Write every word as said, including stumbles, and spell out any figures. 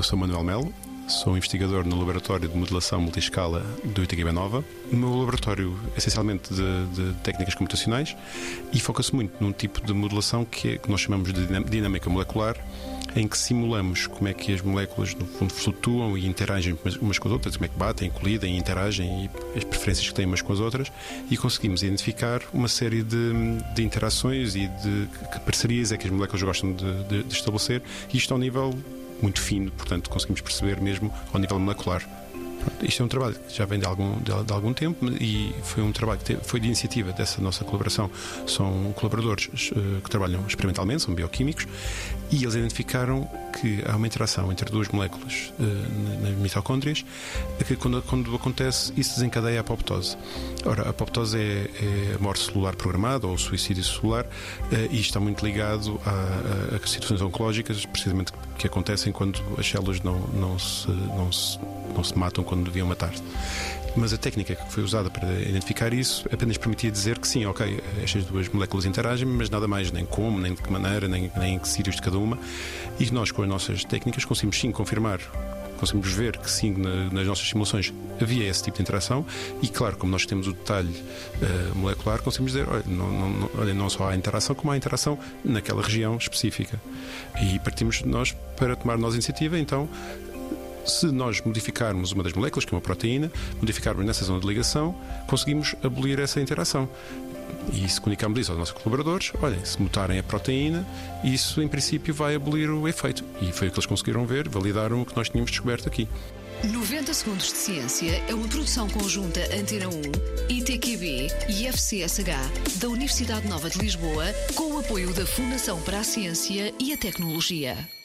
Eu sou Manuel Melo, sou investigador no Laboratório de Modelação Multiscala do I T Q B Nova. O meu laboratório é essencialmente de, de técnicas computacionais e foca-se muito num tipo de modelação que, é, que nós chamamos de dinâmica molecular, em que simulamos como é que as moléculas no fundo flutuam e interagem umas com as outras, como é que batem, colidem, interagem e as preferências que têm umas com as outras, e conseguimos identificar uma série de, de interações e de que parcerias é que as moléculas gostam de, de, de estabelecer, e isto ao nível muito fino, portanto conseguimos perceber mesmo ao nível molecular. Pronto, isto é um trabalho que já vem de algum, de, de algum tempo e foi um trabalho que te, foi de iniciativa dessa nossa colaboração. São colaboradores uh, que trabalham experimentalmente, são bioquímicos, e eles identificaram que há uma interação entre duas moléculas uh, nas mitocôndrias que, quando, quando acontece, isso desencadeia a apoptose. Ora, a apoptose é, é a morte celular programada ou o suicídio celular, uh, e está muito ligado a, a, a situações oncológicas, precisamente que acontecem quando as células não, não se... Não se não se matam quando deviam matar-se. Mas a técnica que foi usada para identificar isso apenas permitia dizer que sim, ok, estas duas moléculas interagem, mas nada mais, nem como, nem de que maneira, nem, nem em que sítios de cada uma. E nós, com as nossas técnicas, conseguimos sim confirmar, conseguimos ver que sim, na, nas nossas simulações havia esse tipo de interação. E claro, como nós temos o detalhe uh, molecular, conseguimos dizer, olha não, não, olha, não só há interação, como há interação naquela região específica. E partimos nós para tomar nós a iniciativa, então, se nós modificarmos uma das moléculas, que é uma proteína, modificarmos nessa zona de ligação, conseguimos abolir essa interação. E se comunicarmos isso aos nossos colaboradores, olhem, se mutarem a proteína, isso em princípio vai abolir o efeito. E foi o que eles conseguiram ver, validaram o que nós tínhamos descoberto aqui. noventa Segundos de Ciência é uma produção conjunta Antena um, I T Q B e F C S H da Universidade Nova de Lisboa, com o apoio da Fundação para a Ciência e a Tecnologia.